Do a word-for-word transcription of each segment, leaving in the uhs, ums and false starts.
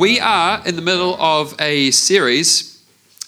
We are in the middle of a series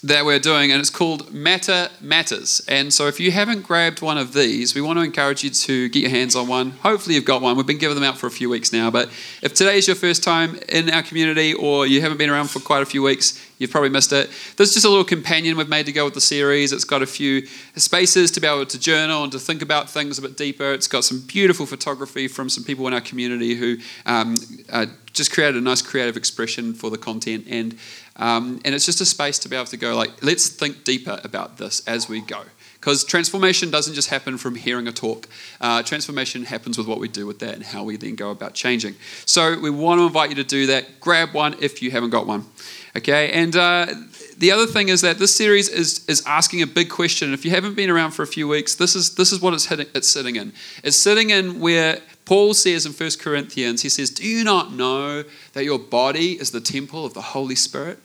that we're doing, and it's called Matter Matters. And so if you haven't grabbed one of these, we want to encourage you to get your hands on one. Hopefully you've got one. We've been giving them out for a few weeks now. But if today is your first time in our community, or you haven't been around for quite a few weeks, you've probably missed it. This is just a little companion we've made to go with the series. It's got a few spaces to be able to journal and to think about things a bit deeper. It's got some beautiful photography from some people in our community who um, uh, just created a nice creative expression for the content. And Um, and it's just a space to be able to go, like, let's think deeper about this as we go. Because transformation doesn't just happen from hearing a talk. Uh, transformation happens with what we do with that and how we then go about changing. So we want to invite you to do that. Grab one if you haven't got one. Okay, and uh, the other thing is that this series is is asking a big question. If you haven't been around for a few weeks, this is this is what it's, hitting, it's sitting in. It's sitting in where Paul says in First Corinthians, he says, do you not know that your body is the temple of the Holy Spirit?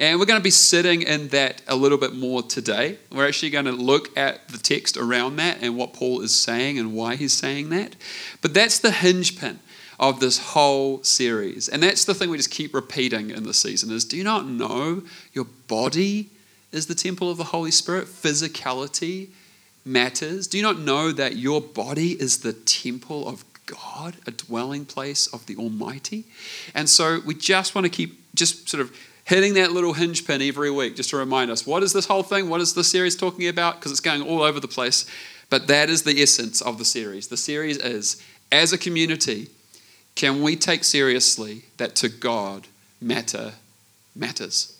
And we're going to be sitting in that a little bit more today. We're actually going to look at the text around that and what Paul is saying and why he's saying that. But that's the hinge pin of this whole series. And that's the thing we just keep repeating in this season is, do you not know your body is the temple of the Holy Spirit? Physicality matters. Do you not know that your body is the temple of God, a dwelling place of the Almighty? And so we just want to keep just sort of hitting that little hinge pin every week just to remind us, what is this whole thing? What is this series talking about? Because it's going all over the place. But that is the essence of the series. The series is, as a community, can we take seriously that to God, matter matters?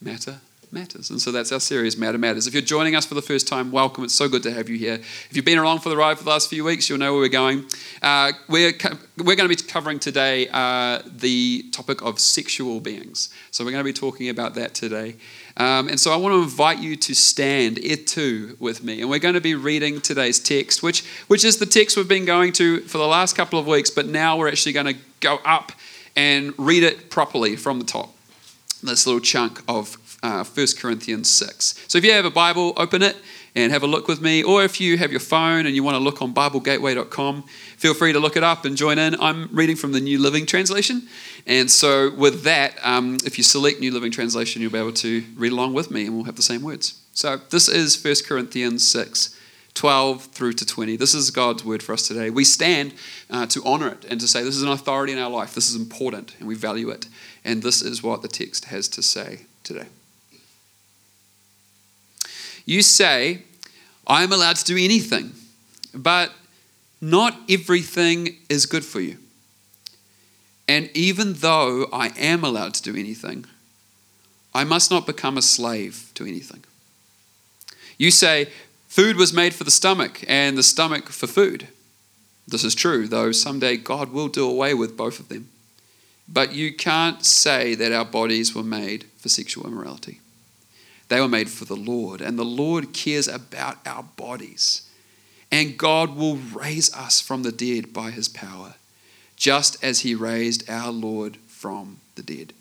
Matter matters. And so that's our series, Matter Matters. If you're joining us for the first time, welcome. It's so good to have you here. If you've been along for the ride for the last few weeks, you'll know where we're going. Uh, we're co- we're going to be covering today uh, the topic of sexual beings. So we're going to be talking about that today. Um, and so I want to invite you to stand, etu, with me. And we're going to be reading today's text, which which is the text we've been going to for the last couple of weeks, but now we're actually going to go up and read it properly from the top, this little chunk of uh, First Corinthians six. So if you have a Bible, open it and have a look with me. Or if you have your phone and you want to look on Bible Gateway dot com, feel free to look it up and join in. I'm reading from the New Living Translation. And so with that, um, if you select New Living Translation, you'll be able to read along with me and we'll have the same words. So this is First Corinthians six, twelve through to twenty. This is God's word for us today. We stand uh, to honor it and to say this is an authority in our life. This is important and we value it. And this is what the text has to say today. You say, I am allowed to do anything, but not everything is good for you. And even though I am allowed to do anything, I must not become a slave to anything. You say, food was made for the stomach and the stomach for food. This is true, though someday God will do away with both of them. But you can't say that our bodies were made for sexual immorality. They were made for the Lord, and the Lord cares about our bodies. And God will raise us from the dead by his power, just as he raised our Lord from the dead.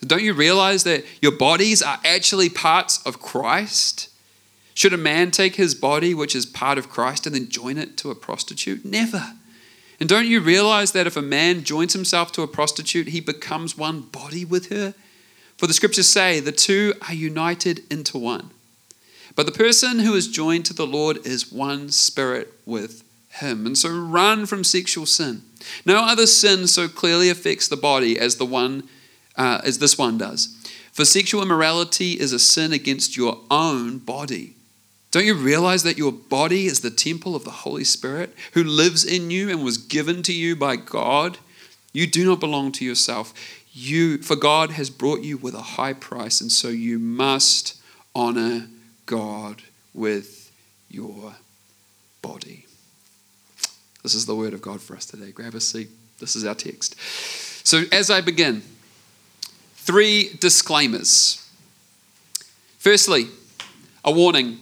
Don't you realize that your bodies are actually parts of Christ? Should a man take his body, which is part of Christ, and then join it to a prostitute? Never. And don't you realize that if a man joins himself to a prostitute, he becomes one body with her? For the scriptures say, the two are united into one. But the person who is joined to the Lord is one spirit with him. And so run from sexual sin. No other sin so clearly affects the body as the one uh, as this one does. For sexual immorality is a sin against your own body. Don't you realize that your body is the temple of the Holy Spirit who lives in you and was given to you by God? You do not belong to yourself. You, for God has bought you with a high price, and so you must honor God with your body. This is the word of God for us today. Grab a seat. This is our text. So as I begin, three disclaimers. Firstly, a warning.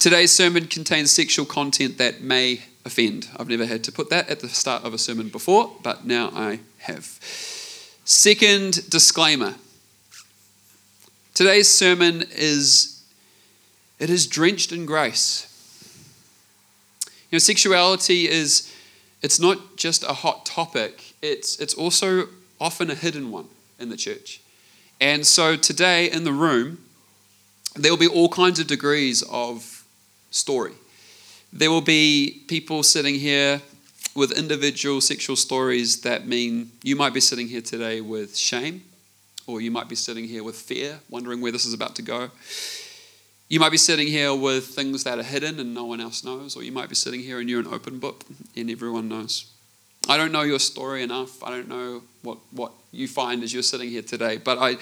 Today's sermon contains sexual content that may offend. I've never had to put that at the start of a sermon before, but now I have. Second disclaimer. Today's sermon is, it is drenched in grace. You know, sexuality is, it's not just a hot topic, it's it's also often a hidden one. in the church. And so today in the room, there will be all kinds of degrees of story. There will be people sitting here with individual sexual stories that mean you might be sitting here today with shame, or you might be sitting here with fear, wondering where this is about to go. You might be sitting here with things that are hidden and no one else knows, or you might be sitting here and you're an open book and everyone knows. I don't know your story enough. I don't know what, what you find as you're sitting here today, but I,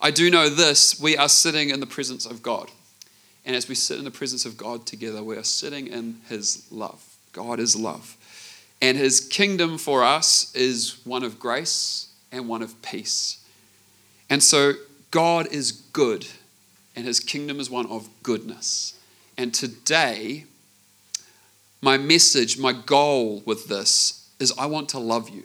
I do know this. We are sitting in the presence of God. And as we sit in the presence of God together, we are sitting in his love. God is love. And his kingdom for us is one of grace and one of peace. And so God is good, and his kingdom is one of goodness. And today, my message, my goal with this is I want to love you.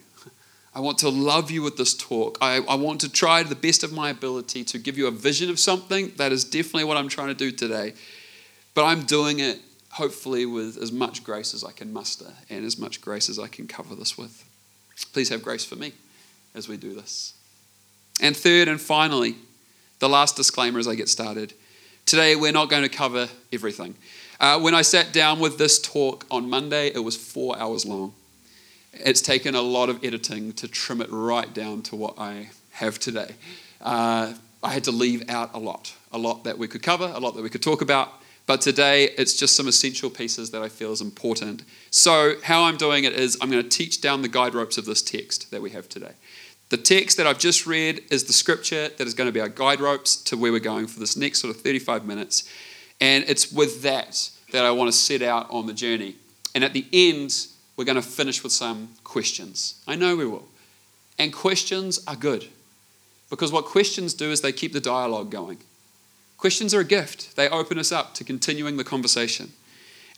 I want to love you with this talk. I, I want to try to the best of my ability to give you a vision of something. That is definitely what I'm trying to do today. But I'm doing it, hopefully, with as much grace as I can muster and as much grace as I can cover this with. Please have grace for me as we do this. And third and finally, the last disclaimer as I get started. Today, we're not going to cover everything. Uh, when I sat down with this talk on Monday, it was four hours long. It's taken a lot of editing to trim it right down to what I have today. Uh, I had to leave out a lot, a lot that we could cover, a lot that we could talk about. But today, it's just some essential pieces that I feel is important. So how I'm doing it is I'm going to teach down the guide ropes of this text that we have today. The text that I've just read is the scripture that is going to be our guide ropes to where we're going for this next sort of thirty-five minutes. And it's with that that I want to set out on the journey. And at the end, we're going to finish with some questions. I know we will. And questions are good, because what questions do is they keep the dialogue going. Questions are a gift. They open us up to continuing the conversation.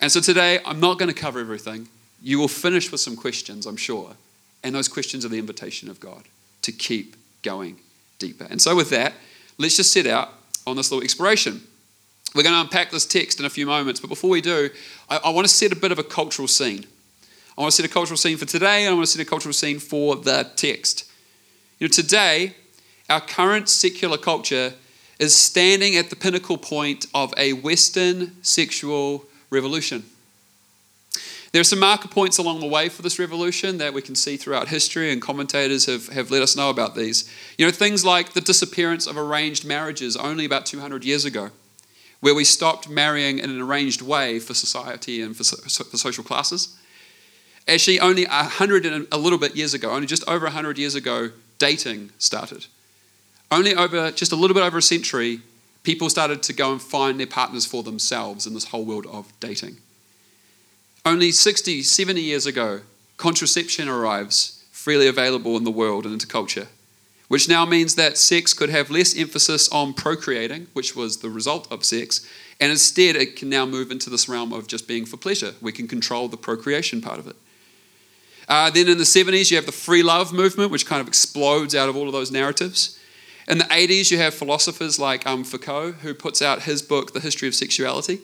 And so today, I'm not going to cover everything. You will finish with some questions, I'm sure. And those questions are the invitation of God to keep going deeper. And so with that, let's just set out on this little exploration. We're going to unpack this text in a few moments. But before we do, I, I want to set a bit of a cultural scene. I want to set a cultural scene for today, and I want to set a cultural scene for the text. You know, today, our current secular culture is standing at the pinnacle point of a Western sexual revolution. There are some marker points along the way for this revolution that we can see throughout history, and commentators have, have let us know about these. You know, things like the disappearance of arranged marriages only about two hundred years ago, where we stopped marrying in an arranged way for society and for, so, for social classes. Actually, only a hundred and a little bit years ago, only just over a hundred years ago, dating started. Only over, just a little bit over a century, people started to go and find their partners for themselves in this whole world of dating. Only sixty, seventy years ago, contraception arrives, freely available in the world and into culture, which now means that sex could have less emphasis on procreating, which was the result of sex, and instead it can now move into this realm of just being for pleasure. We can control the procreation part of it. Uh, then in the seventies, you have the free love movement, which kind of explodes out of all of those narratives. In the eighties, you have philosophers like um, Foucault, who puts out his book, The History of Sexuality.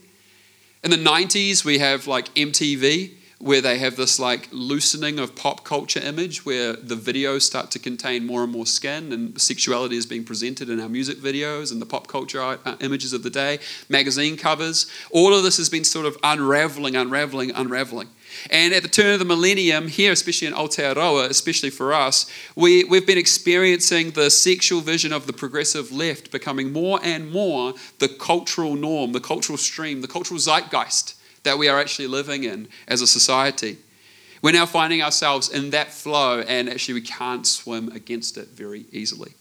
In the nineties, we have like M T V, where they have this like loosening of pop culture image, where the videos start to contain more and more skin, and sexuality is being presented in our music videos and the pop culture images of the day, magazine covers. All of this has been sort of unraveling, unraveling, unraveling. And at the turn of the millennium, here, especially in Aotearoa, especially for us, we, we've been experiencing the sexual vision of the progressive left becoming more and more the cultural norm, the cultural stream, the cultural zeitgeist that we are actually living in as a society. We're now finding ourselves in that flow, and actually we can't swim against it very easily.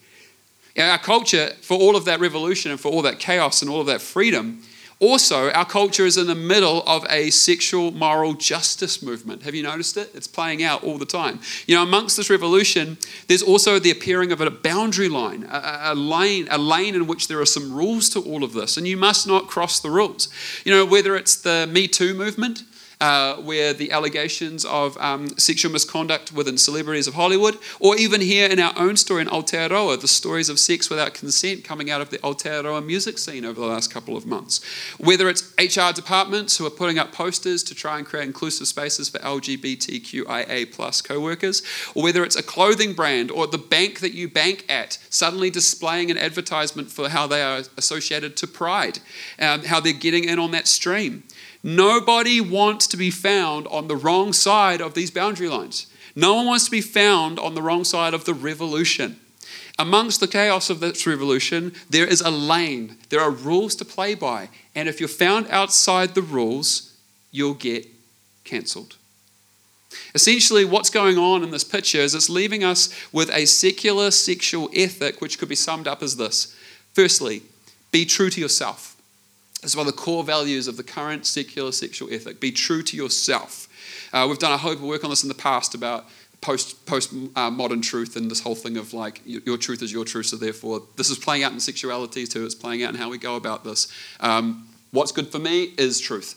Our culture, for all of that revolution and for all that chaos and all of that freedom, also, our culture is in the middle of a sexual moral justice movement. Have you noticed it? It's playing out all the time. You know, amongst this revolution, there's also the appearing of a boundary line, a, a lane, a lane in which there are some rules to all of this, and you must not cross the rules. You know, whether it's the Me Too movement, uh, where the allegations of um, sexual misconduct within celebrities of Hollywood, or even here in our own story in Aotearoa, the stories of sex without consent coming out of the Aotearoa music scene over the last couple of months. Whether it's H R departments who are putting up posters to try and create inclusive spaces for L G B T Q I A plus co-workers, or whether it's a clothing brand or the bank that you bank at suddenly displaying an advertisement for how they are associated to pride, um, how they're getting in on that stream. Nobody wants to be found on the wrong side of these boundary lines. No one wants to be found on the wrong side of the revolution. Amongst the chaos of this revolution, there is a lane. There are rules to play by. And if you're found outside the rules, you'll get cancelled. Essentially, what's going on in this picture is it's leaving us with a secular sexual ethic, which could be summed up as this. Firstly, be true to yourself. That's one of the core values of the current secular sexual ethic. Be true to yourself. Uh, we've done a whole lot of work on this in the past about post, post uh, modern truth and this whole thing of like, your truth is your truth, so therefore this is playing out in sexuality too. It's playing out in how we go about this. Um, what's good for me is truth.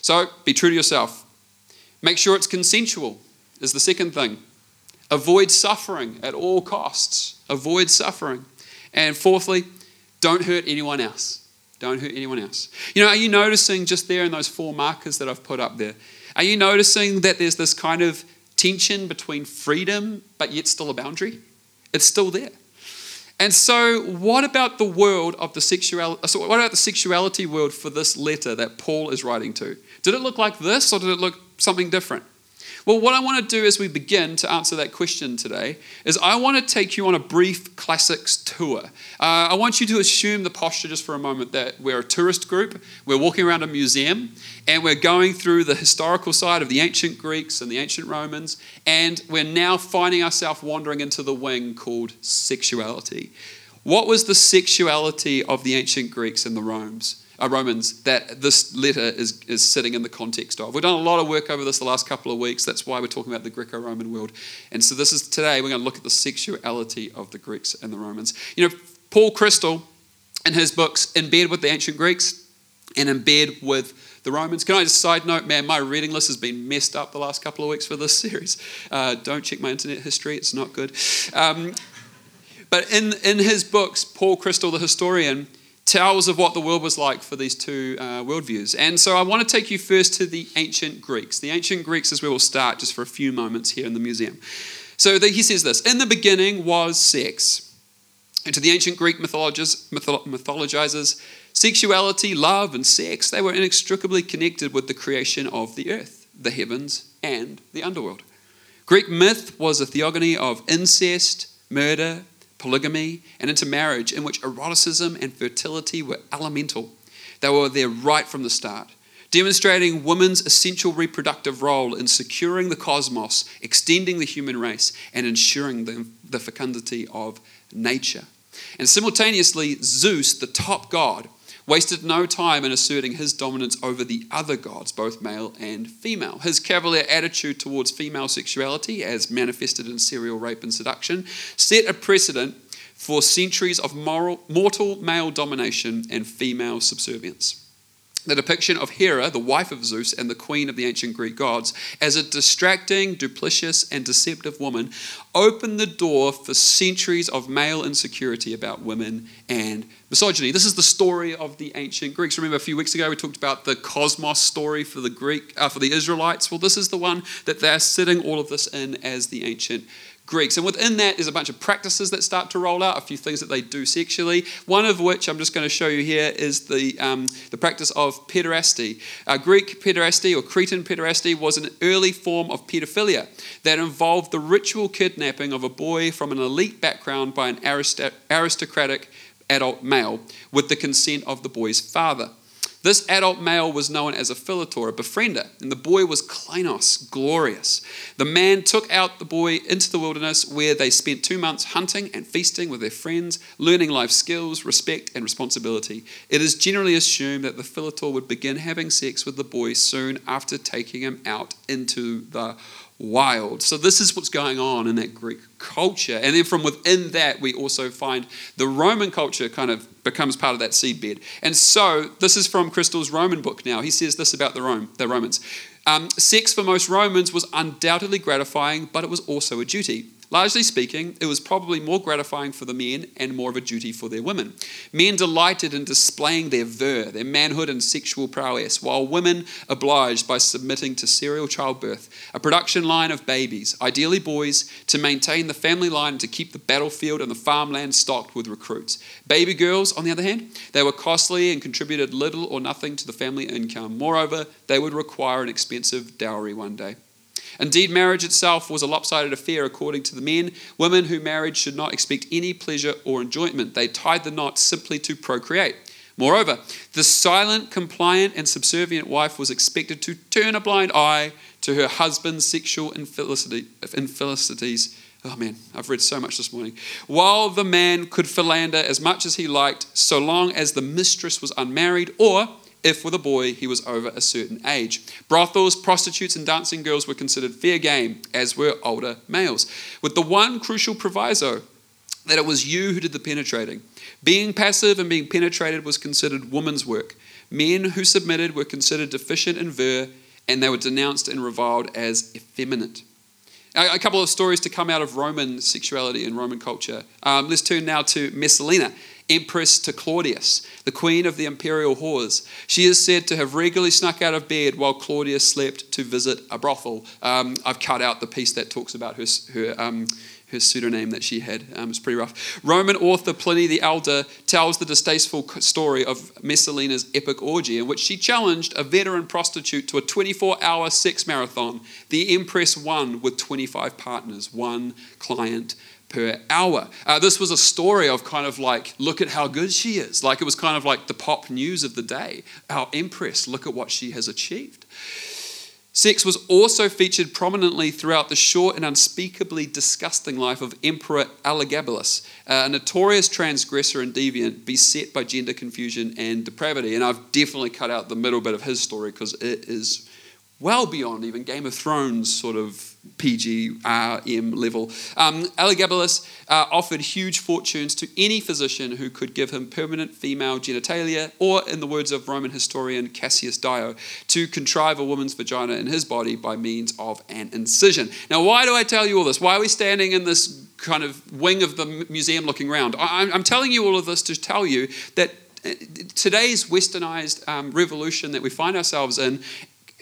So be true to yourself. Make sure it's consensual is the second thing. Avoid suffering at all costs. Avoid suffering. And fourthly, don't hurt anyone else. Don't hurt anyone else. You know, are you noticing just there in those four markers that I've put up there, are you noticing that there's this kind of tension between freedom but yet still a boundary? It's still there. And so what about the world of the sexuality, so what about the sexuality world for this letter that Paul is writing to? Did it look like this or did it look something different? Well, what I want to do as we begin to answer that question today is I want to take you on a brief classics tour. Uh, I want you to assume the posture just for a moment that we're a tourist group, we're walking around a museum, and we're going through the historical side of the ancient Greeks and the ancient Romans, and we're now finding ourselves wandering into the wing called sexuality. What was the sexuality of the ancient Greeks and the Romans? Romans that this letter is, is sitting in the context of. We've done a lot of work over this the last couple of weeks. That's why we're talking about the Greco-Roman world. And so this is today, we're going to look at the sexuality of the Greeks and the Romans. You know, Paul Crystal, in his books, In Bed with the Ancient Greeks and In Bed with the Romans. Can I just side note, man, my reading list has been messed up the last couple of weeks for this series. Uh, don't check my internet history. It's not good. Um, but in, in his books, Paul Crystal, the historian, tells of what the world was like for these two uh, worldviews. And so I want to take you first to the ancient Greeks. The ancient Greeks is where we'll start just for a few moments here in the museum. So the, he says this, in the beginning was sex. And to the ancient Greek mythologists, mytholo- mythologizers, sexuality, love, and sex, they were inextricably connected with the creation of the earth, the heavens, and the underworld. Greek myth was a theogony of incest, murder, polygamy, and intermarriage in which eroticism and fertility were elemental. They were there right from the start, demonstrating woman's essential reproductive role in securing the cosmos, extending the human race, and ensuring the, the fecundity of nature. And simultaneously, Zeus, the top god, wasted no time in asserting his dominance over the other gods, both male and female. His cavalier attitude towards female sexuality, as manifested in serial rape and seduction, set a precedent for centuries of moral, mortal male domination and female subservience. The depiction of Hera, the wife of Zeus and the queen of the ancient Greek gods, as a distracting, duplicitous, and deceptive woman, opened the door for centuries of male insecurity about women and misogyny. This is the story of the ancient Greeks. Remember, a few weeks ago we talked about the cosmos story for the Greek, uh, for the Israelites. Well, this is the one that they're sitting all of this in as the ancient Greeks. And within that is a bunch of practices that start to roll out, a few things that they do sexually, one of which I'm just going to show you here is the um, the practice of pederasty. Uh, Greek pederasty or Cretan pederasty was an early form of pedophilia that involved the ritual kidnapping of a boy from an elite background by an arist- aristocratic adult male with the consent of the boy's father. This adult male was known as a philtor, a befriender, and the boy was kleinos, glorious. The man took out the boy into the wilderness where they spent two months hunting and feasting with their friends, learning life skills, respect, and responsibility. It is generally assumed that the philtor would begin having sex with the boy soon after taking him out into the wild. So this is what's going on in that Greek culture. And then from within that, we also find the Roman culture kind of becomes part of that seedbed. And so this is from Crystal's Roman book now. He says this about the Rome, the Romans. Um, sex for most Romans was undoubtedly gratifying, but it was also a duty. Largely speaking, it was probably more gratifying for the men and more of a duty for their women. Men delighted in displaying their ver, their manhood and sexual prowess, while women obliged by submitting to serial childbirth, a production line of babies, ideally boys, to maintain the family line and to keep the battlefield and the farmland stocked with recruits. Baby girls, on the other hand, they were costly and contributed little or nothing to the family income. Moreover, they would require an expensive dowry one day. Indeed, marriage itself was a lopsided affair according to the men. Women who married should not expect any pleasure or enjoyment. They tied the knot simply to procreate. Moreover, the silent, compliant, and subservient wife was expected to turn a blind eye to her husband's sexual infelicity, infelicities. Oh man, I've read so much this morning. While the man could philander as much as he liked, so long as the mistress was unmarried, or if with a boy he was over a certain age. Brothels, prostitutes, and dancing girls were considered fair game, as were older males, with the one crucial proviso that it was you who did the penetrating. Being passive and being penetrated was considered woman's work. Men who submitted were considered deficient in ver, and they were denounced and reviled as effeminate. A couple of stories to come out of Roman sexuality and Roman culture. Um, let's turn now to Messalina, Empress to Claudius, the queen of the imperial whores. She is said to have regularly snuck out of bed while Claudius slept to visit a brothel. Um, I've cut out the piece that talks about her her, um, her pseudonym that she had. Um, it's pretty rough. Roman author Pliny the Elder tells the distasteful story of Messalina's epic orgy in which she challenged a veteran prostitute to a twenty-four hour sex marathon. The Empress won with twenty-five partners, one client per hour. Uh, this was a story of kind of like, look at how good she is. Like it was kind of like the pop news of the day. Our Empress, look at what she has achieved. Sex was also featured prominently throughout the short and unspeakably disgusting life of Emperor Alagabalus, a notorious transgressor and deviant beset by gender confusion and depravity. And I've definitely cut out the middle bit of his story because it is well beyond even Game of Thrones sort of P G R M level. Um, Elagabalus uh, offered huge fortunes to any physician who could give him permanent female genitalia, or in the words of Roman historian Cassius Dio, to contrive a woman's vagina in his body by means of an incision. Now, why do I tell you all this? Why are we standing in this kind of wing of the museum looking round? I- I'm telling you all of this to tell you that today's westernized um, revolution that we find ourselves in,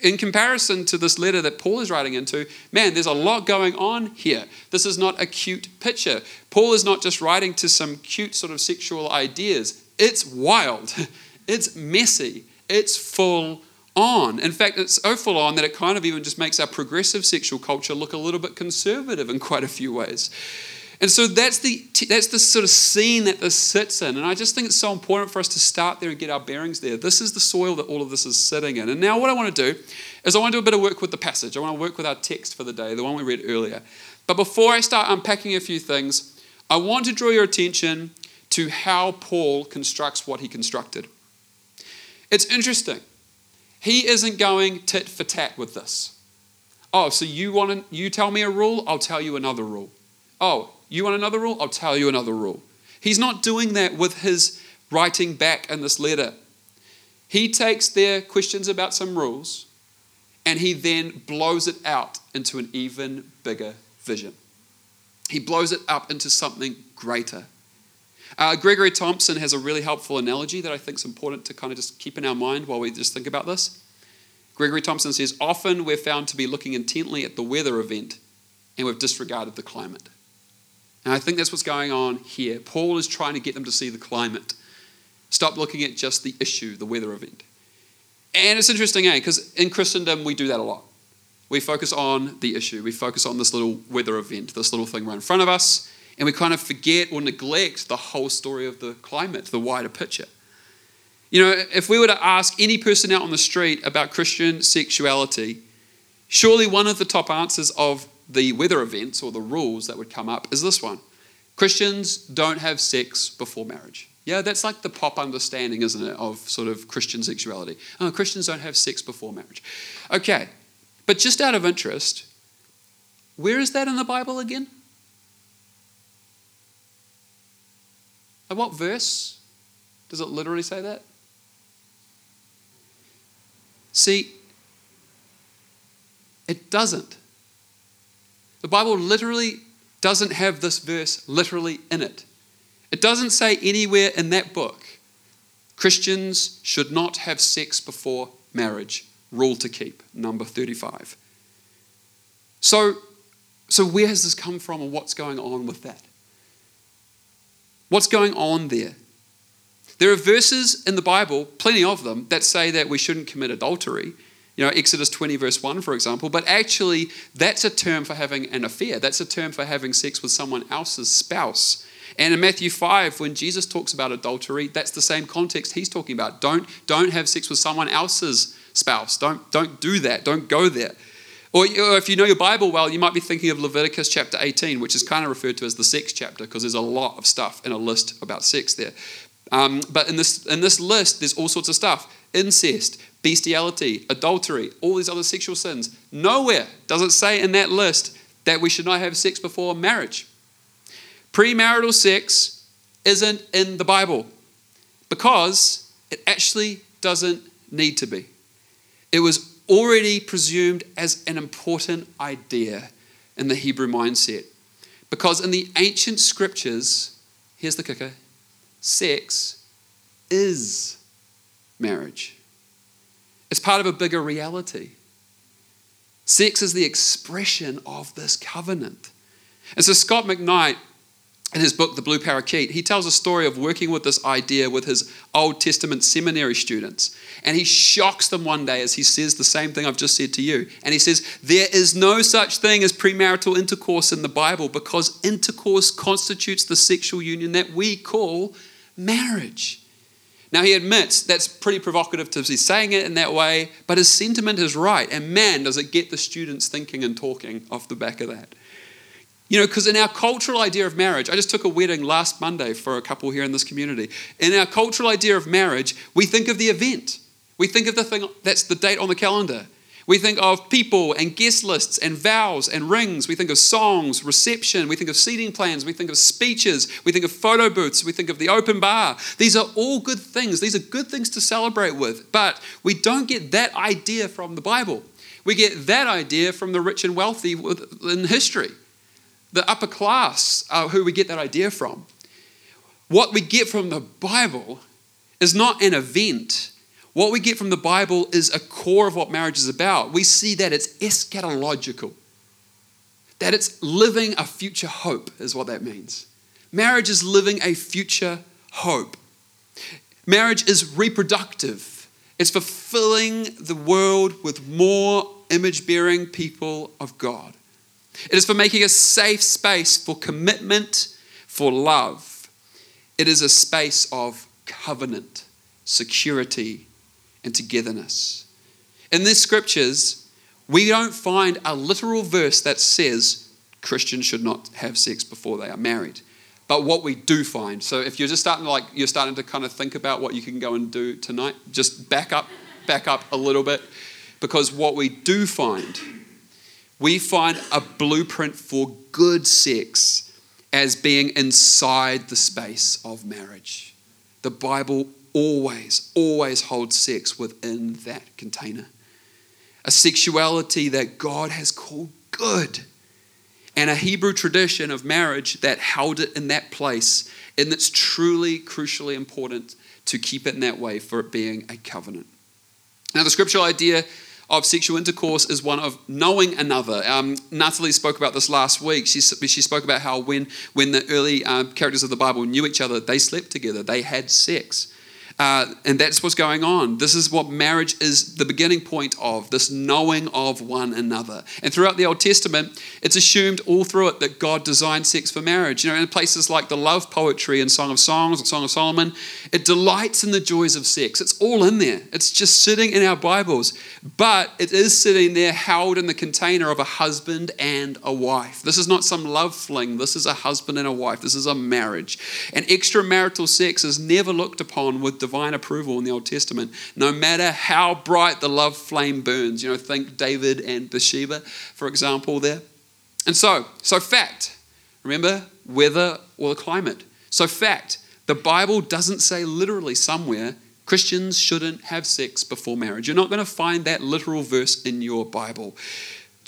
in comparison to this letter that Paul is writing into, man, there's a lot going on here. This is not a cute picture. Paul is not just writing to some cute sort of sexual ideas. It's wild. It's messy. It's full on. In fact, it's so full on that it kind of even just makes our progressive sexual culture look a little bit conservative in quite a few ways. And so that's the that's the sort of scene that this sits in. And I just think it's so important for us to start there and get our bearings there. This is the soil that all of this is sitting in. And now what I want to do is I want to do a bit of work with the passage. I want to work with our text for the day, the one we read earlier. But before I start unpacking a few things, I want to draw your attention to how Paul constructs what he constructed. It's interesting. He isn't going tit for tat with this. Oh, so you want to, you tell me a rule, I'll tell you another rule. Oh, you want another rule? I'll tell you another rule. He's not doing that with his writing back in this letter. He takes their questions about some rules and he then blows it out into an even bigger vision. He blows it up into something greater. Uh, Gregory Thompson has a really helpful analogy that I think is important to kind of just keep in our mind while we just think about this. Gregory Thompson says, often we're found to be looking intently at the weather event and we've disregarded the climate. And I think that's what's going on here. Paul is trying to get them to see the climate. Stop looking at just the issue, the weather event. And it's interesting, eh? Because in Christendom, we do that a lot. We focus on the issue. We focus on this little weather event, this little thing right in front of us. And we kind of forget or neglect the whole story of the climate, the wider picture. You know, if we were to ask any person out on the street about Christian sexuality, surely one of the top answers of the weather events or the rules that would come up is this one. Christians don't have sex before marriage. Yeah, that's like the pop understanding, isn't it, of sort of Christian sexuality. Oh, Christians don't have sex before marriage. Okay, but just out of interest, where is that in the Bible again? And what verse? Does it literally say that? See, It doesn't. The Bible literally doesn't have this verse literally in it. It doesn't say anywhere in that book, Christians should not have sex before marriage. Rule to keep, number thirty-five. So, so where has this come from, and what's going on with that? What's going on there? There are verses in the Bible, plenty of them, that say that we shouldn't commit adultery. You know, Exodus twenty verse one, for example. But actually, that's a term for having an affair. That's a term for having sex with someone else's spouse. And in Matthew five, when Jesus talks about adultery, that's the same context he's talking about. Don't, don't have sex with someone else's spouse. Don't, don't do that. Don't go there. Or if you know your Bible well, you might be thinking of Leviticus chapter eighteen, which is kind of referred to as the sex chapter because there's a lot of stuff in a list about sex there. Um, but in this, in this list, there's all sorts of stuff. Incest, bestiality, adultery, all these other sexual sins. Nowhere does it say in that list that we should not have sex before marriage. Premarital sex isn't in the Bible because it actually doesn't need to be. It was already presumed as an important idea in the Hebrew mindset because in the ancient scriptures, here's the kicker, sex is marriage. It's part of a bigger reality. Sex is the expression of this covenant. And so Scott McKnight, in his book, The Blue Parakeet, he tells a story of working with this idea with his Old Testament seminary students. And he shocks them one day as he says the same thing I've just said to you. And he says, there is no such thing as premarital intercourse in the Bible because intercourse constitutes the sexual union that we call marriage. Now, he admits that's pretty provocative to be saying it in that way, but his sentiment is right. And man, does it get the students thinking and talking off the back of that. You know, because in our cultural idea of marriage, I just took a wedding last Monday for a couple here in this community. In our cultural idea of marriage, we think of the event. We think of the thing that's the date on the calendar. We think of people and guest lists and vows and rings. We think of songs, reception. We think of seating plans. We think of speeches. We think of photo booths. We think of the open bar. These are all good things. These are good things to celebrate with. But we don't get that idea from the Bible. We get that idea from the rich and wealthy in history. The upper class are who we get that idea from. What we get from the Bible is not an event. What we get from the Bible is a core of what marriage is about. We see that it's eschatological, that it's living a future hope is what that means. Marriage is living a future hope. Marriage is reproductive. It's fulfilling the world with more image-bearing people of God. It is for making a safe space for commitment, for love. It is a space of covenant, security, and togetherness. In these scriptures, we don't find a literal verse that says Christians should not have sex before they are married. But what we do find, so if you're just starting to like you're starting to kind of think about what you can go and do tonight, just back up, back up a little bit, because what we do find. We find a blueprint for good sex as being inside the space of marriage. The Bible always, always holds sex within that container. A sexuality that God has called good, and a Hebrew tradition of marriage that held it in that place, and that's truly, crucially important to keep it in that way for it being a covenant. Now, the scriptural idea of sexual intercourse is one of knowing another. Um, Natalie spoke about this last week. She she spoke about how when, when the early uh, characters of the Bible knew each other, they slept together, they had sex. Uh, and that's what's going on. This is what marriage is the beginning point of, this knowing of one another. And throughout the Old Testament, it's assumed all through it that God designed sex for marriage. You know, in places like the love poetry and Song of Songs and Song of Solomon, it delights in the joys of sex. It's all in there. It's just sitting in our Bibles. But it is sitting there held in the container of a husband and a wife. This is not some love fling. This is a husband and a wife. This is a marriage. And extramarital sex is never looked upon with divine approval in the Old Testament, no matter how bright the love flame burns. You know, think David and Bathsheba, for example, there. And so, so fact, remember, weather or the climate. So fact, the Bible doesn't say literally somewhere, Christians shouldn't have sex before marriage. You're not going to find that literal verse in your Bible.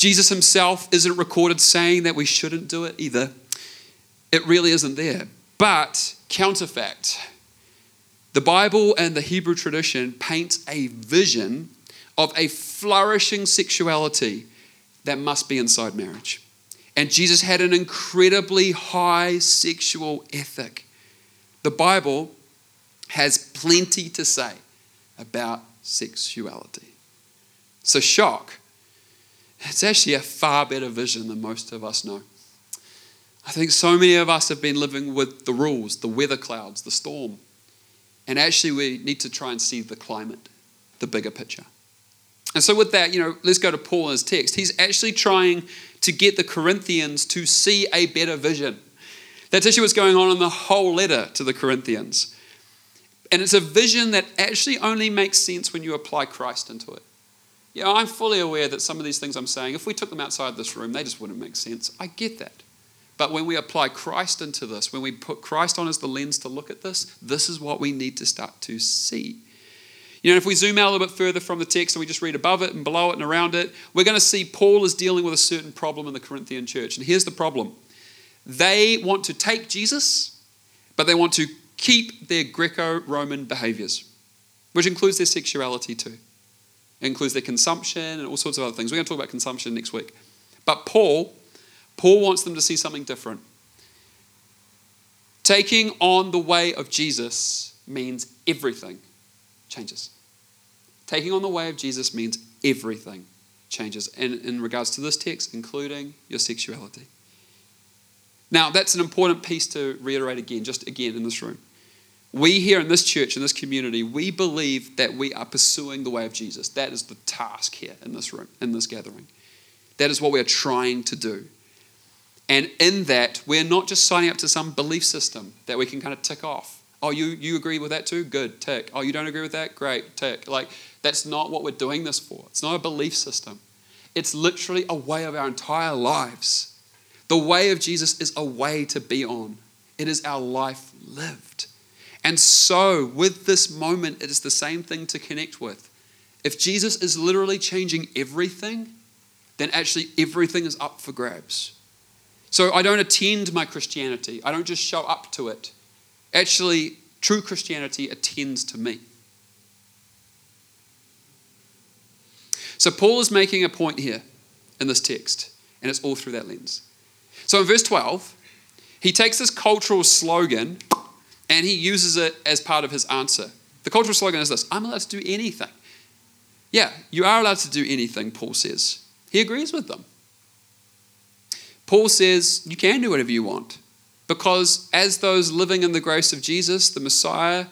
Jesus himself isn't recorded saying that we shouldn't do it either. It really isn't there. But counterfact, the Bible and the Hebrew tradition paints a vision of a flourishing sexuality that must be inside marriage. And Jesus had an incredibly high sexual ethic. The Bible has plenty to say about sexuality. So shock, it's actually a far better vision than most of us know. I think so many of us have been living with the rules, the weather clouds, the storm. And actually we need to try and see the climate, the bigger picture. And so with that, you know, let's go to Paul in his text. He's actually trying to get the Corinthians to see a better vision. That's actually what's going on in the whole letter to the Corinthians. And it's a vision that actually only makes sense when you apply Christ into it. You know, I'm fully aware that some of these things I'm saying, if we took them outside this room, they just wouldn't make sense. I get that. But when we apply Christ into this, when we put Christ on as the lens to look at this, this is what we need to start to see. You know, if we zoom out a little bit further from the text and we just read above it and below it and around it, we're going to see Paul is dealing with a certain problem in the Corinthian church. And here's the problem. They want to take Jesus, but they want to keep their Greco-Roman behaviors, which includes their sexuality too. It includes their consumption and all sorts of other things. We're going to talk about consumption next week. But Paul, Paul wants them to see something different. Taking on the way of Jesus means everything changes. Taking on the way of Jesus means everything changes. And in regards to this text, including your sexuality. Now, that's an important piece to reiterate again, just again in this room. We here in this church, in this community, we believe that we are pursuing the way of Jesus. That is the task here in this room, in this gathering. That is what we are trying to do. And in that, we're not just signing up to some belief system that we can kind of tick off. Oh, you, you agree with that too? Good, tick. Oh, you don't agree with that? Great, tick. Like, that's not what we're doing this for. It's not a belief system. It's literally a way of our entire lives. The way of Jesus is a way to be on. It is our life lived. And so, with this moment, it is the same thing to connect with. If Jesus is literally changing everything, then actually everything is up for grabs. So I don't attend my Christianity. I don't just show up to it. Actually, true Christianity attends to me. So Paul is making a point here in this text, and it's all through that lens. So in verse twelve, he takes this cultural slogan and he uses it as part of his answer. The cultural slogan is this: I'm allowed to do anything. Yeah, you are allowed to do anything, Paul says. He agrees with them. Paul says, you can do whatever you want. Because as those living in the grace of Jesus, the Messiah,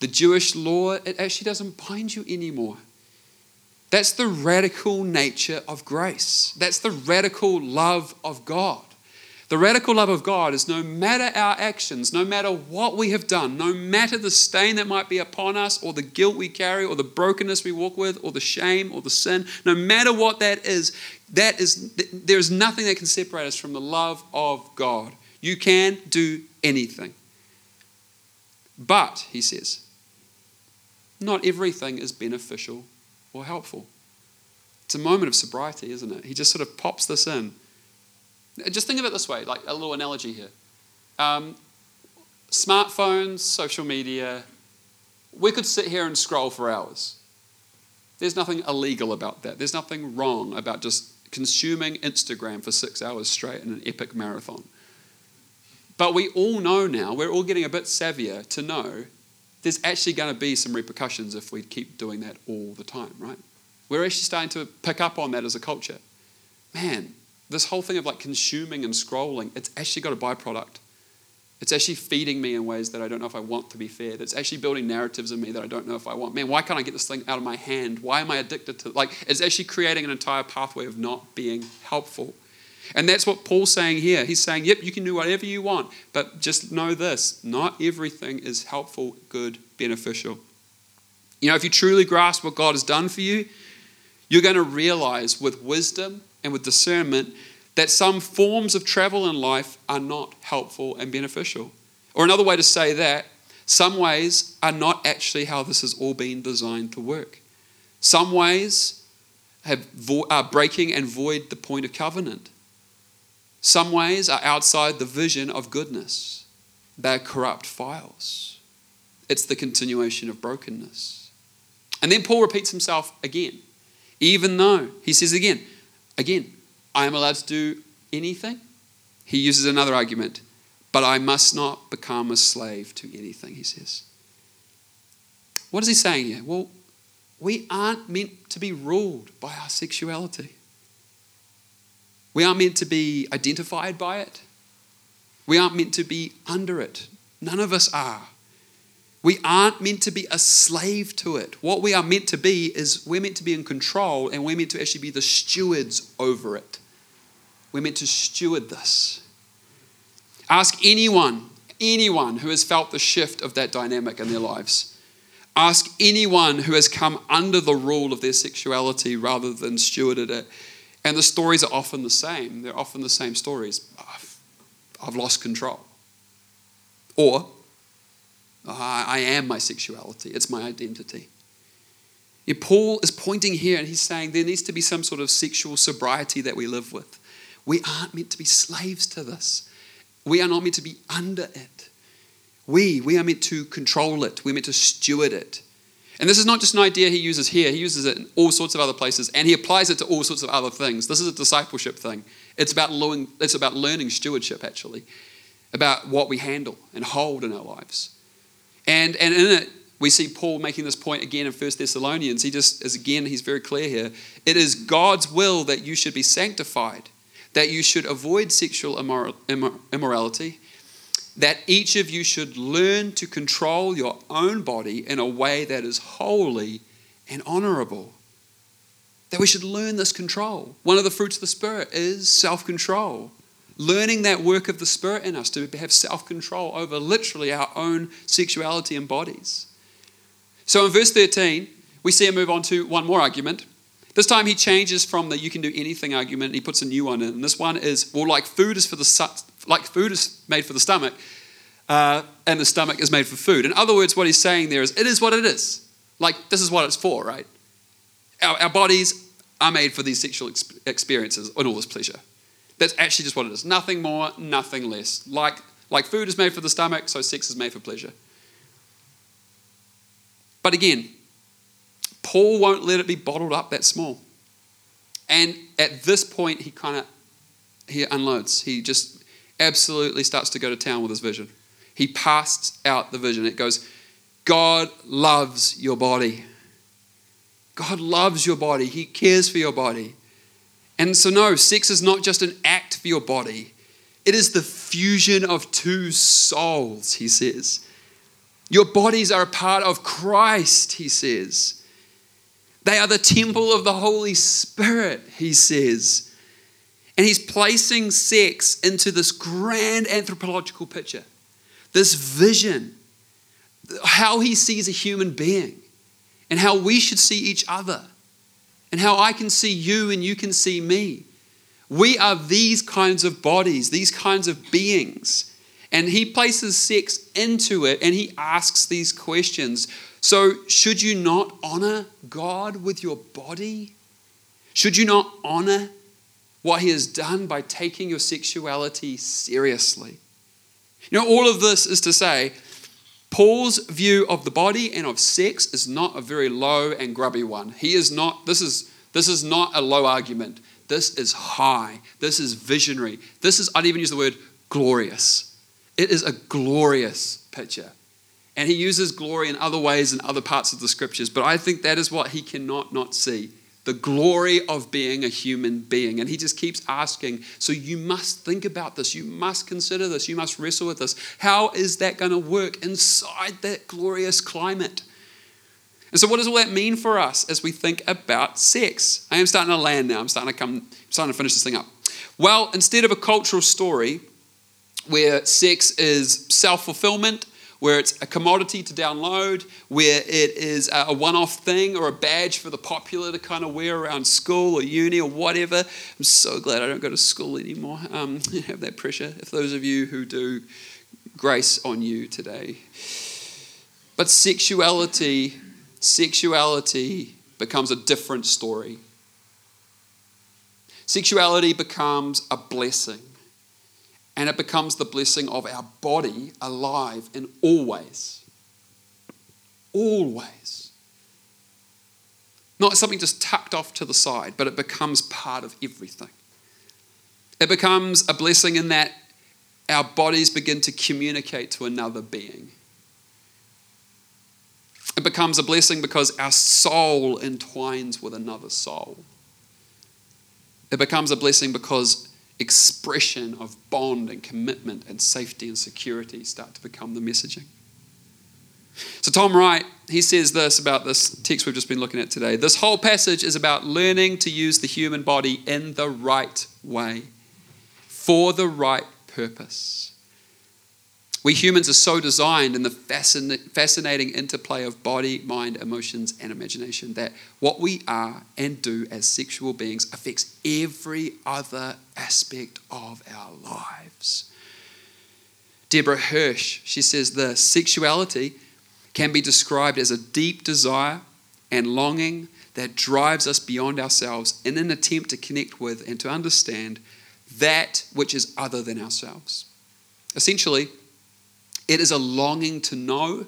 the Jewish law, it actually doesn't bind you anymore. That's the radical nature of grace. That's the radical love of God. The radical love of God is no matter our actions, no matter what we have done, no matter the stain that might be upon us or the guilt we carry or the brokenness we walk with or the shame or the sin, no matter what that is, that is there is nothing that can separate us from the love of God. You can do anything. But, he says, not everything is beneficial or helpful. It's a moment of sobriety, isn't it? He just sort of pops this in. Just think of it this way, like a little analogy here. Um, smartphones, social media, we could sit here and scroll for hours. There's nothing illegal about that. There's nothing wrong about just consuming Instagram for six hours straight in an epic marathon. But we all know now, we're all getting a bit savvier to know there's actually going to be some repercussions if we keep doing that all the time, right? We're actually starting to pick up on that as a culture. Man, this whole thing of like consuming and scrolling, it's actually got a byproduct. It's actually feeding me in ways that I don't know if I want, to be fair. It's actually building narratives in me that I don't know if I want. Man, why can't I get this thing out of my hand? Why am I addicted to it? Like, it's actually creating an entire pathway of not being helpful. And that's what Paul's saying here. He's saying, yep, you can do whatever you want, but just know this, not everything is helpful, good, beneficial. You know, if you truly grasp what God has done for you, you're going to realize with wisdom and with discernment that some forms of travel in life are not helpful and beneficial. Or another way to say that, some ways are not actually how this has all been designed to work. Some ways have vo- are breaking and void the point of covenant. Some ways are outside the vision of goodness. They're corrupt files. It's the continuation of brokenness. And then Paul repeats himself again. Even though, he says again, again, I am allowed to do anything. He uses another argument. But I must not become a slave to anything, he says. What is he saying here? Well, we aren't meant to be ruled by our sexuality. We aren't meant to be identified by it. We aren't meant to be under it. None of us are. We aren't meant to be a slave to it. What we are meant to be is we're meant to be in control, and we're meant to actually be the stewards over it. We're meant to steward this. Ask anyone, anyone who has felt the shift of that dynamic in their lives. Ask anyone who has come under the rule of their sexuality rather than stewarded it. And the stories are often the same. They're often the same stories. I've, I've lost control. Or, I, I am my sexuality. It's my identity. And Paul is pointing here and he's saying there needs to be some sort of sexual sobriety that we live with. We aren't meant to be slaves to this. We are not meant to be under it. We, we are meant to control it. We're meant to steward it. And this is not just an idea he uses here. He uses it in all sorts of other places, and he applies it to all sorts of other things. This is a discipleship thing. It's about learning, it's about learning stewardship, actually, about what we handle and hold in our lives. And, and in it, we see Paul making this point again in First Thessalonians. He just is, again, he's very clear here. It is God's will that you should be sanctified, that you should avoid sexual immoral, immor- immorality, that each of you should learn to control your own body in a way that is holy and honorable. That we should learn this control. One of the fruits of the Spirit is self-control. Learning that work of the Spirit in us to have self-control over literally our own sexuality and bodies. So in verse thirteen, we see him move on to one more argument. This time he changes from the you can do anything argument and he puts a new one in. And this one is, well, like food is for the su- like food is made for the stomach, uh, and the stomach is made for food. In other words, what he's saying there is, it is what it is. Like, this is what it's for, right? Our, our bodies are made for these sexual ex- experiences and all this pleasure. That's actually just what it is. Nothing more, nothing less. Like, like food is made for the stomach, so sex is made for pleasure. But again, Paul won't let it be bottled up that small. And at this point, he kind of, he unloads. He just absolutely starts to go to town with his vision. He passed out the vision. It goes, God loves your body. God loves your body. He cares for your body. And so no, sex is not just an act for your body. It is the fusion of two souls, he says. Your bodies are a part of Christ, he says. They are the temple of the Holy Spirit, he says. And he's placing sex into this grand anthropological picture, this vision, how he sees a human being and how we should see each other and how I can see you and you can see me. We are these kinds of bodies, these kinds of beings. And he places sex into it and he asks these questions. So should you not honor God with your body? Should you not honor what he has done by taking your sexuality seriously? You know, all of this is to say, Paul's view of the body and of sex is not a very low and grubby one. He is not, this is, this is not a low argument. This is high. This is visionary. This is, I'd even use the word glorious. It is a glorious picture. And he uses glory in other ways in other parts of the scriptures, but I think that is what he cannot not see. The glory of being a human being. And he just keeps asking, so you must think about this. You must consider this. You must wrestle with this. How is that going to work inside that glorious climate? And so what does all that mean for us as we think about sex? I am starting to land now. I'm starting to come, I'm starting to finish this thing up. Well, instead of a cultural story where sex is self-fulfillment, where it's a commodity to download, where it is a one-off thing or a badge for the popular to kind of wear around school or uni or whatever. I'm so glad I don't go to school anymore. Um, I have that pressure. If those of you who do, grace on you today. But sexuality, sexuality becomes a different story. Sexuality becomes a blessing, and it becomes the blessing of our body alive in all ways. Always. Not something just tucked off to the side, but it becomes part of everything. It becomes a blessing in that our bodies begin to communicate to another being. It becomes a blessing because our soul entwines with another soul. It becomes a blessing because expression of bond and commitment and safety and security start to become the messaging. So Tom Wright, he says this about this text we've just been looking at today. This whole passage is about learning to use the human body in the right way, for the right purpose. We humans are so designed in the fascin- fascinating interplay of body, mind, emotions, and imagination that what we are and do as sexual beings affects every other aspect of our lives. Deborah Hirsch, she says this, sexuality can be described as a deep desire and longing that drives us beyond ourselves in an attempt to connect with and to understand that which is other than ourselves. Essentially, it is a longing to know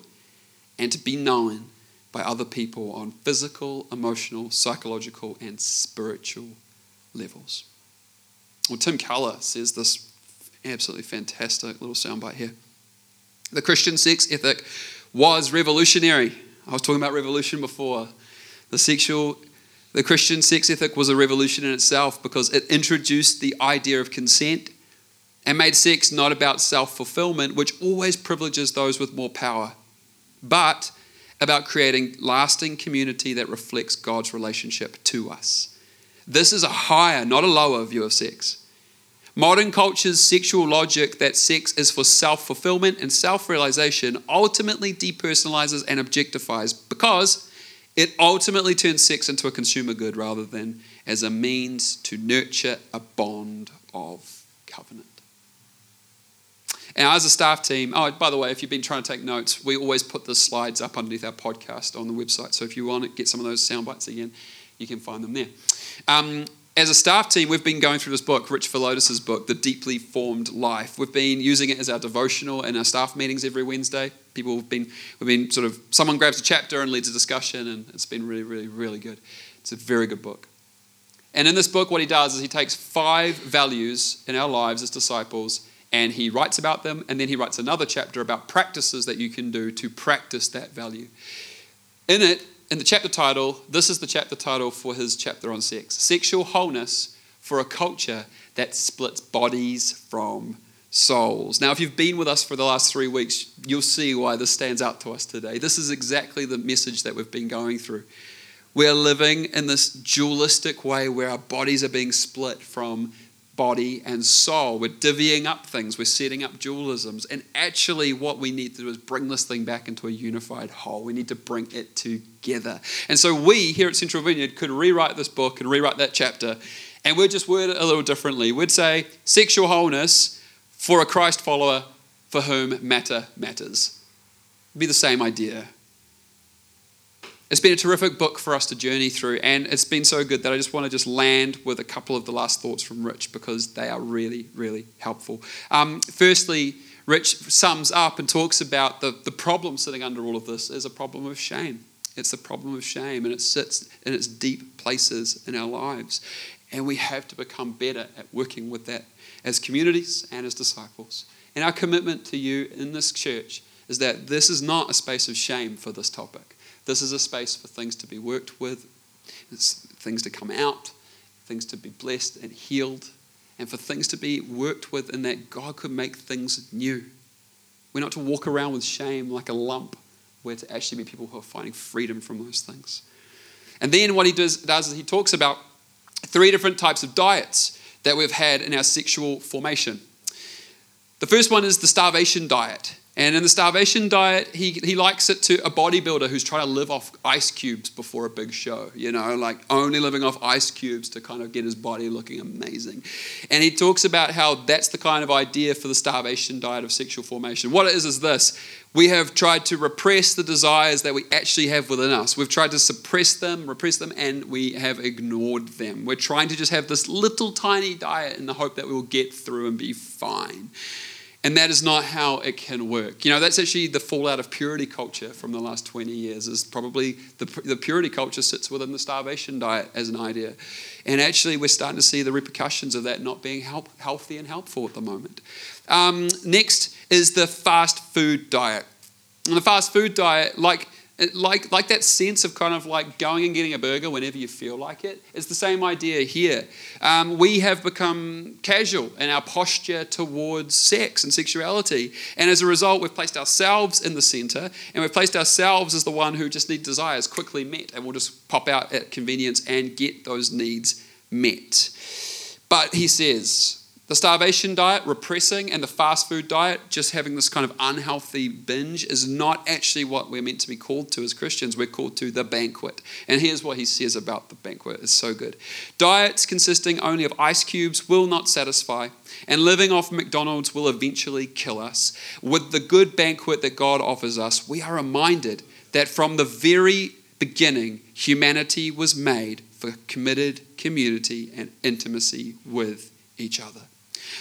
and to be known by other people on physical, emotional, psychological, and spiritual levels. Well, Tim Keller says this absolutely fantastic little soundbite here. The Christian sex ethic was revolutionary. I was talking about revolution before. The sexual, the Christian sex ethic was a revolution in itself because it introduced the idea of consent and made sex not about self-fulfillment, which always privileges those with more power, but about creating lasting community that reflects God's relationship to us. This is a higher, not a lower view of sex. Modern culture's sexual logic that sex is for self-fulfillment and self-realization ultimately depersonalizes and objectifies because it ultimately turns sex into a consumer good rather than as a means to nurture a bond of covenant. And as a staff team, oh, by the way, if you've been trying to take notes, we always put the slides up underneath our podcast on the website. So if you want to get some of those sound bites again, you can find them there. Um, as a staff team, we've been going through this book, Rich Philotis' book, The Deeply Formed Life. We've been using it as our devotional in our staff meetings every Wednesday. People have been, we've been sort of, someone grabs a chapter and leads a discussion, and it's been really, really, really good. It's a very good book. And in this book, what he does is he takes five values in our lives as disciples, and he writes about them, and then he writes another chapter about practices that you can do to practice that value. In it, in the chapter title, this is the chapter title for his chapter on sex. Sexual Wholeness for a Culture that Splits Bodies from Souls. Now, if you've been with us for the last three weeks, you'll see why this stands out to us today. This is exactly the message that we've been going through. We're living in this dualistic way where our bodies are being split from body and soul. We're divvying up things. We're setting up dualisms. And actually what we need to do is bring this thing back into a unified whole. We need to bring it together. And so we here at Central Vineyard could rewrite this book and rewrite that chapter. And we'd just word it a little differently. We'd say sexual wholeness for a Christ follower for whom matter matters. It'd be the same idea. It's been a terrific book for us to journey through, and it's been so good that I just want to just land with a couple of the last thoughts from Rich because they are really, really helpful. Um, firstly, Rich sums up and talks about the, the problem sitting under all of this is a problem of shame. It's the problem of shame, and it sits in its deep places in our lives, and we have to become better at working with that as communities and as disciples. And our commitment to you in this church is that this is not a space of shame for this topic. This is a space for things to be worked with, things to come out, things to be blessed and healed, and for things to be worked with in that God could make things new. We're not to walk around with shame like a lump. We're to actually be people who are finding freedom from those things. And then what he does, does is he talks about three different types of diets that we've had in our sexual formation. The first one is the starvation diet. And in the starvation diet, he, he likes it to a bodybuilder who's trying to live off ice cubes before a big show, you know, like only living off ice cubes to kind of get his body looking amazing. And he talks about how that's the kind of idea for the starvation diet of sexual formation. What it is is this. We have tried to repress the desires that we actually have within us. We've tried to suppress them, repress them, and we have ignored them. We're trying to just have this little tiny diet in the hope that we will get through and be fine. And that is not how it can work. You know, that's actually the fallout of purity culture from the last twenty years is probably the, the purity culture sits within the starvation diet as an idea. And actually, we're starting to see the repercussions of that not being help, healthy and helpful at the moment. Um, next is the fast food diet. And the fast food diet, like... Like, like that sense of kind of like going and getting a burger whenever you feel like it. It's the same idea here. Um, we have become casual in our posture towards sex and sexuality. And as a result, we've placed ourselves in the center, and we've placed ourselves as the one who just needs desires quickly met, and we'll just pop out at convenience and get those needs met. But he says... the starvation diet, repressing, and the fast food diet, just having this kind of unhealthy binge, is not actually what we're meant to be called to as Christians. We're called to the banquet. And here's what he says about the banquet. It's so good. Diets consisting only of ice cubes will not satisfy, and living off McDonald's will eventually kill us. With the good banquet that God offers us, we are reminded that from the very beginning, humanity was made for committed community and intimacy with each other.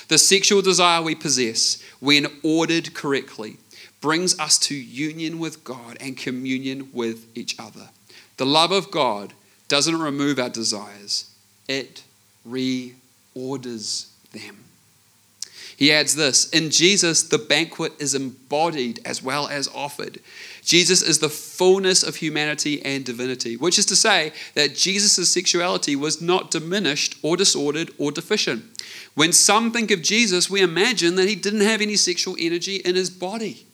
The sexual desire we possess, when ordered correctly, brings us to union with God and communion with each other. The love of God doesn't remove our desires. It reorders them. He adds this, in Jesus, the banquet is embodied as well as offered. Jesus is the fullness of humanity and divinity, which is to say that Jesus' sexuality was not diminished or disordered or deficient. When some think of Jesus, we imagine that he didn't have any sexual energy in his body.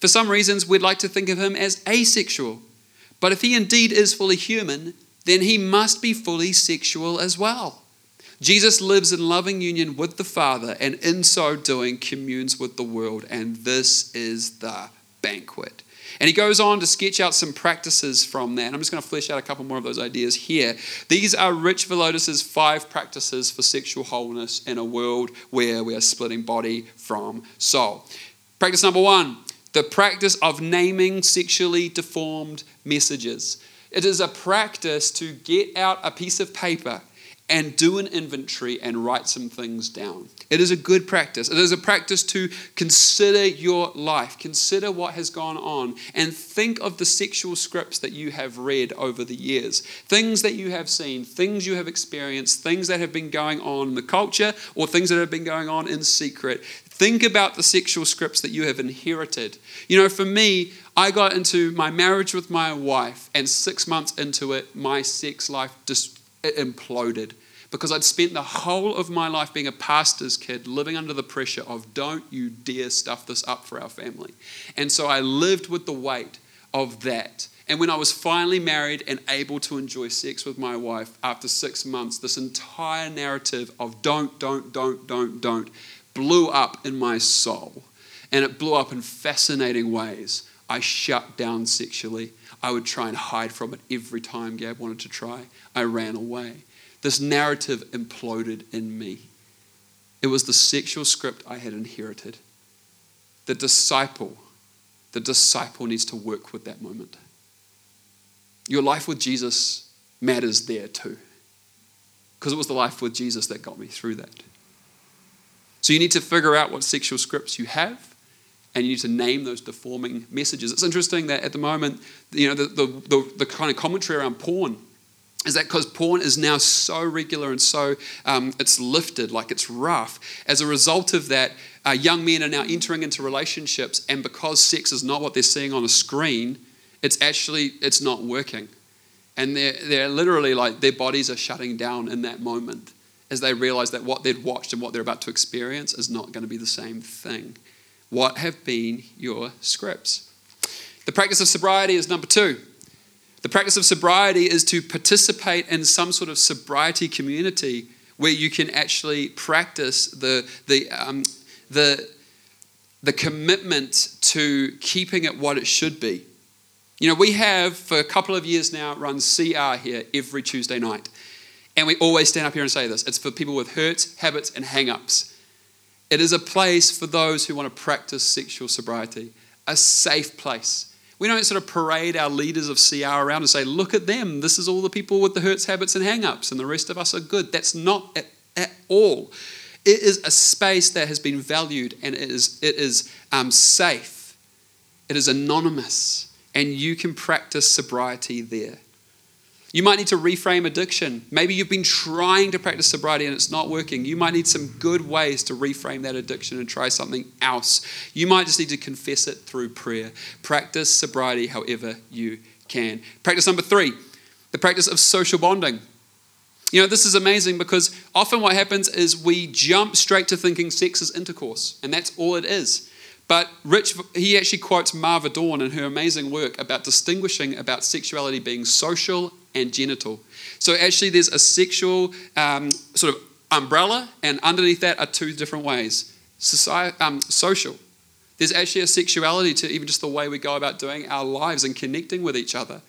For some reasons, we'd like to think of him as asexual. But if he indeed is fully human, then he must be fully sexual as well. Jesus lives in loving union with the Father, and in so doing communes with the world, and this is the banquet. And he goes on to sketch out some practices from that. And I'm just going to flesh out a couple more of those ideas here. These are Rich Philotis' five practices for sexual wholeness in a world where we are splitting body from soul. Practice number one, the practice of naming sexually deformed messages. It is a practice to get out a piece of paper and do an inventory and write some things down. It is a good practice. It is a practice to consider your life, consider what has gone on, and think of the sexual scripts that you have read over the years, things that you have seen, things you have experienced, things that have been going on in the culture or things that have been going on in secret. Think about the sexual scripts that you have inherited. You know, for me, I got into my marriage with my wife, and six months into it, my sex life just it imploded. Because I'd spent the whole of my life being a pastor's kid, living under the pressure of don't you dare stuff this up for our family. And so I lived with the weight of that. And when I was finally married and able to enjoy sex with my wife, after six months, this entire narrative of don't, don't, don't, don't, don't blew up in my soul. And it blew up in fascinating ways. I shut down sexually. I would try and hide from it every time Gab wanted to try. I ran away. This narrative imploded in me. It was the sexual script I had inherited. The disciple, the disciple needs to work with that moment. Your life with Jesus matters there too. Because it was the life with Jesus that got me through that. So you need to figure out what sexual scripts you have. And you need to name those deforming messages. It's interesting that at the moment, you know, the the, the, the kind of commentary around porn is that because porn is now so regular and so um, it's lifted, like it's rough. As a result of that, uh, young men are now entering into relationships, and because sex is not what they're seeing on a screen, it's actually it's not working, and they're they're literally like their bodies are shutting down in that moment as they realize that what they'd watched and what they're about to experience is not going to be the same thing. What have been your scripts? The practice of sobriety is number two. The practice of sobriety is to participate in some sort of sobriety community where you can actually practice the the um, the the commitment to keeping it what it should be. You know, we have, for a couple of years now, run C R here every Tuesday night. And we always stand up here and say this. It's for people with hurts, habits, and hang-ups. It is a place for those who want to practice sexual sobriety, a safe place. We don't sort of parade our leaders of C R around and say, look at them, this is all the people with the hurts, habits, and hang-ups, and the rest of us are good. That's not it at all. It is a space that has been valued, and it is, it is um, safe. It is anonymous, and you can practice sobriety there. You might need to reframe addiction. Maybe you've been trying to practice sobriety and it's not working. You might need some good ways to reframe that addiction and try something else. You might just need to confess it through prayer. Practice sobriety however you can. Practice number three, the practice of social bonding. You know, this is amazing because often what happens is we jump straight to thinking sex is intercourse, and that's all it is. But Rich, he actually quotes Marva Dawn in her amazing work about distinguishing about sexuality being social and genital. So actually there's a sexual um, sort of umbrella, and underneath that are two different ways. Soci- um, social. There's actually a sexuality to even just the way we go about doing our lives and connecting with each other,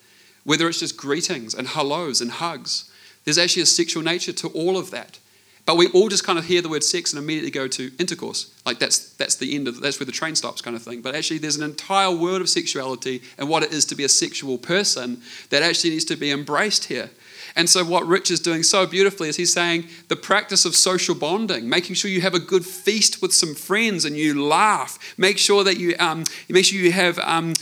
whether it's just greetings and hellos and hugs. There's actually a sexual nature to all of that. But we all just kind of hear the word sex and immediately go to intercourse. Like that's that's the end of, that's where the train stops kind of thing. But actually there's an entire world of sexuality and what it is to be a sexual person that actually needs to be embraced here. And so what Rich is doing so beautifully is he's saying the practice of social bonding, making sure you have a good feast with some friends and you laugh. Make sure that you, um, make sure you have... Um,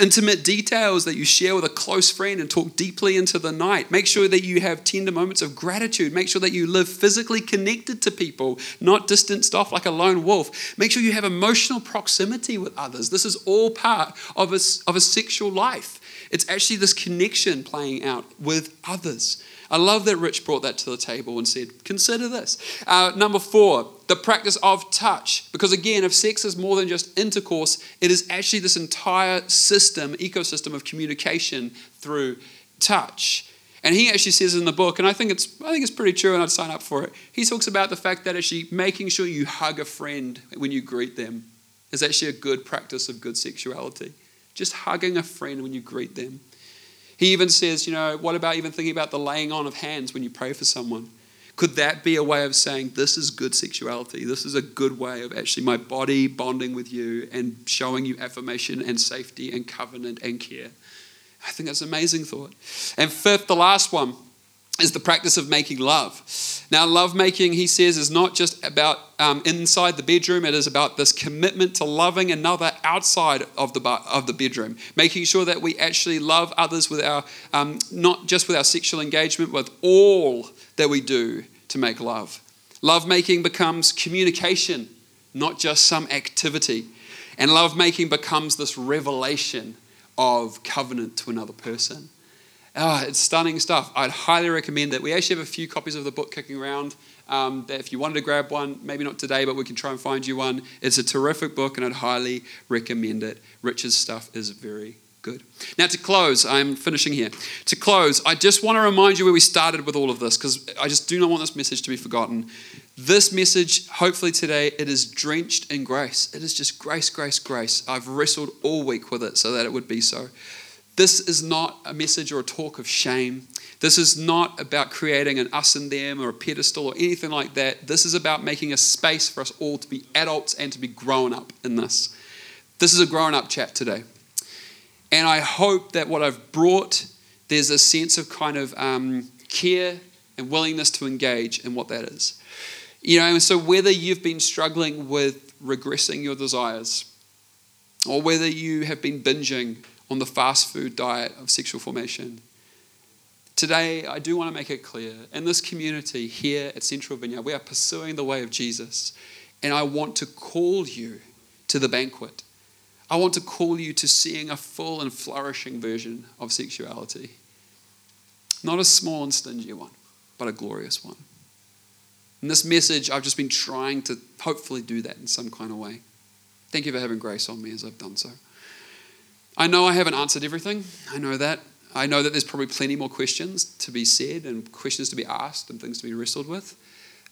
intimate details that you share with a close friend and talk deeply into the night. Make sure that you have tender moments of gratitude. Make sure that you live physically connected to people, not distanced off like a lone wolf. Make sure you have emotional proximity with others. This is all part of a, of a sexual life. It's actually this connection playing out with others. I love that Rich brought that to the table and said, consider this. Uh, number four, the practice of touch. Because again, if sex is more than just intercourse, it is actually this entire system, ecosystem of communication through touch. And he actually says in the book, and I think it's I think it's pretty true and I'd sign up for it, he talks about the fact that actually making sure you hug a friend when you greet them is actually a good practice of good sexuality. Just hugging a friend when you greet them. He even says, you know, what about even thinking about the laying on of hands when you pray for someone? Could that be a way of saying this is good sexuality? This is a good way of actually my body bonding with you and showing you affirmation and safety and covenant and care. I think that's an amazing thought. And fifth, the last one, is the practice of making love. Now, lovemaking, he says, is not just about um, inside the bedroom. It is about this commitment to loving another outside of the bar, of the bedroom, making sure that we actually love others with our, um, not just with our sexual engagement, with all that we do to make love. Lovemaking becomes communication, not just some activity. And lovemaking becomes this revelation of covenant to another person. Oh, it's stunning stuff. I'd highly recommend it. We actually have a few copies of the book kicking around. Um, that if you wanted to grab one, maybe not today, but we can try and find you one. It's a terrific book, and I'd highly recommend it. Rich's stuff is very good. Now, to close, I'm finishing here. To close, I just want to remind you where we started with all of this, because I just do not want this message to be forgotten. This message, hopefully today, it is drenched in grace. It is just grace, grace, grace. I've wrestled all week with it so that it would be so. This is not a message or a talk of shame. This is not about creating an us and them or a pedestal or anything like that. This is about making a space for us all to be adults and to be grown up in this. This is a grown up chat today. And I hope that what I've brought, there's a sense of kind of um, care and willingness to engage in what that is. You know, and so whether you've been struggling with regressing your desires or whether you have been binging on the fast food diet of sexual formation. Today, I do want to make it clear, in this community here at Central Vineyard, we are pursuing the way of Jesus, and I want to call you to the banquet. I want to call you to seeing a full and flourishing version of sexuality. Not a small and stingy one, but a glorious one. In this message, I've just been trying to hopefully do that in some kind of way. Thank you for having grace on me as I've done so. I know I haven't answered everything. I know that. I know that there's probably plenty more questions to be said and questions to be asked and things to be wrestled with.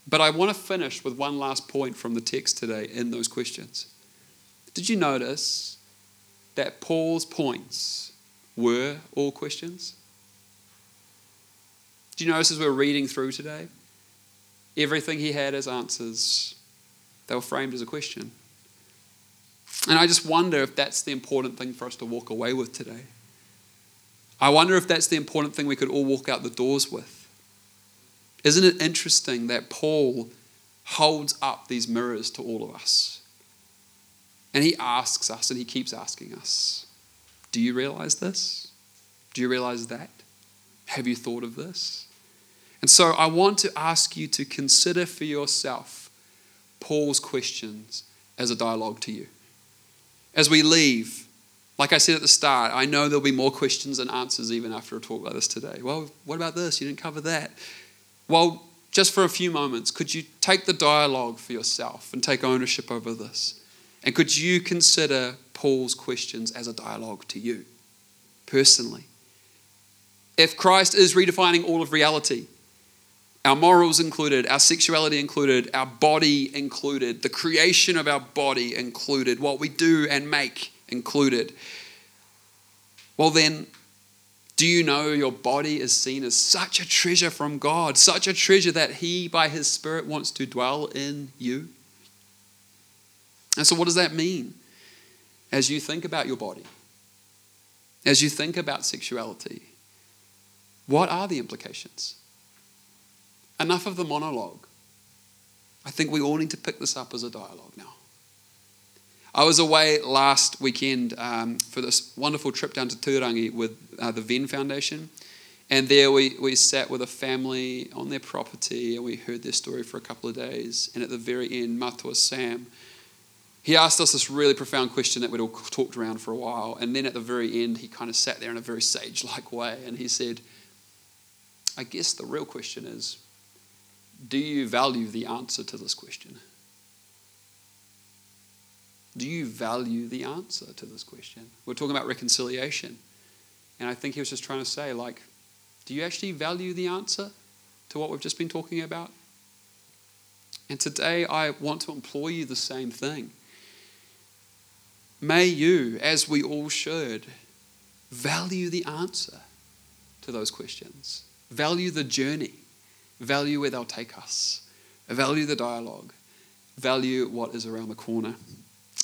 But I want to finish with one last point from the text today in those questions. Did you notice that Paul's points were all questions? Do you notice as we're reading through today, everything he had as answers, they were framed as a question. And I just wonder if that's the important thing for us to walk away with today. I wonder if that's the important thing we could all walk out the doors with. Isn't it interesting that Paul holds up these mirrors to all of us? And he asks us, and he keeps asking us, do you realize this? Do you realize that? Have you thought of this? And so I want to ask you to consider for yourself Paul's questions as a dialogue to you. As we leave, like I said at the start, I know there'll be more questions and answers even after a talk like this today. Well, what about this? You didn't cover that. Well, just for a few moments, could you take the dialogue for yourself and take ownership over this? And could you consider Paul's questions as a dialogue to you personally? If Christ is redefining all of reality, our morals included, our sexuality included, our body included, the creation of our body included, what we do and make included, well then, do you know your body is seen as such a treasure from God, such a treasure that he, by his Spirit, wants to dwell in you? And so what does that mean as you think about your body, as you think about sexuality? What are the implications? Enough of the monologue. I think we all need to pick this up as a dialogue now. I was away last weekend um, for this wonderful trip down to Turangi with uh, the Venn Foundation. And there we, we sat with a family on their property and we heard their story for a couple of days. And at the very end, Matua Sam, he asked us this really profound question that we'd all talked around for a while. And then at the very end, he kind of sat there in a very sage-like way. And he said, I guess the real question is, do you value the answer to this question? Do you value the answer to this question? We're talking about reconciliation. And I think he was just trying to say, like, do you actually value the answer to what we've just been talking about? And today I want to employ you the same thing. May you, as we all should, value the answer to those questions. Value the journey. Value where they'll take us. Value the dialogue. Value what is around the corner.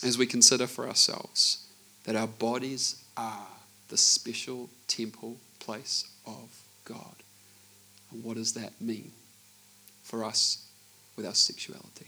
As we consider for ourselves that our bodies are the special temple place of God. And what does that mean for us with our sexuality?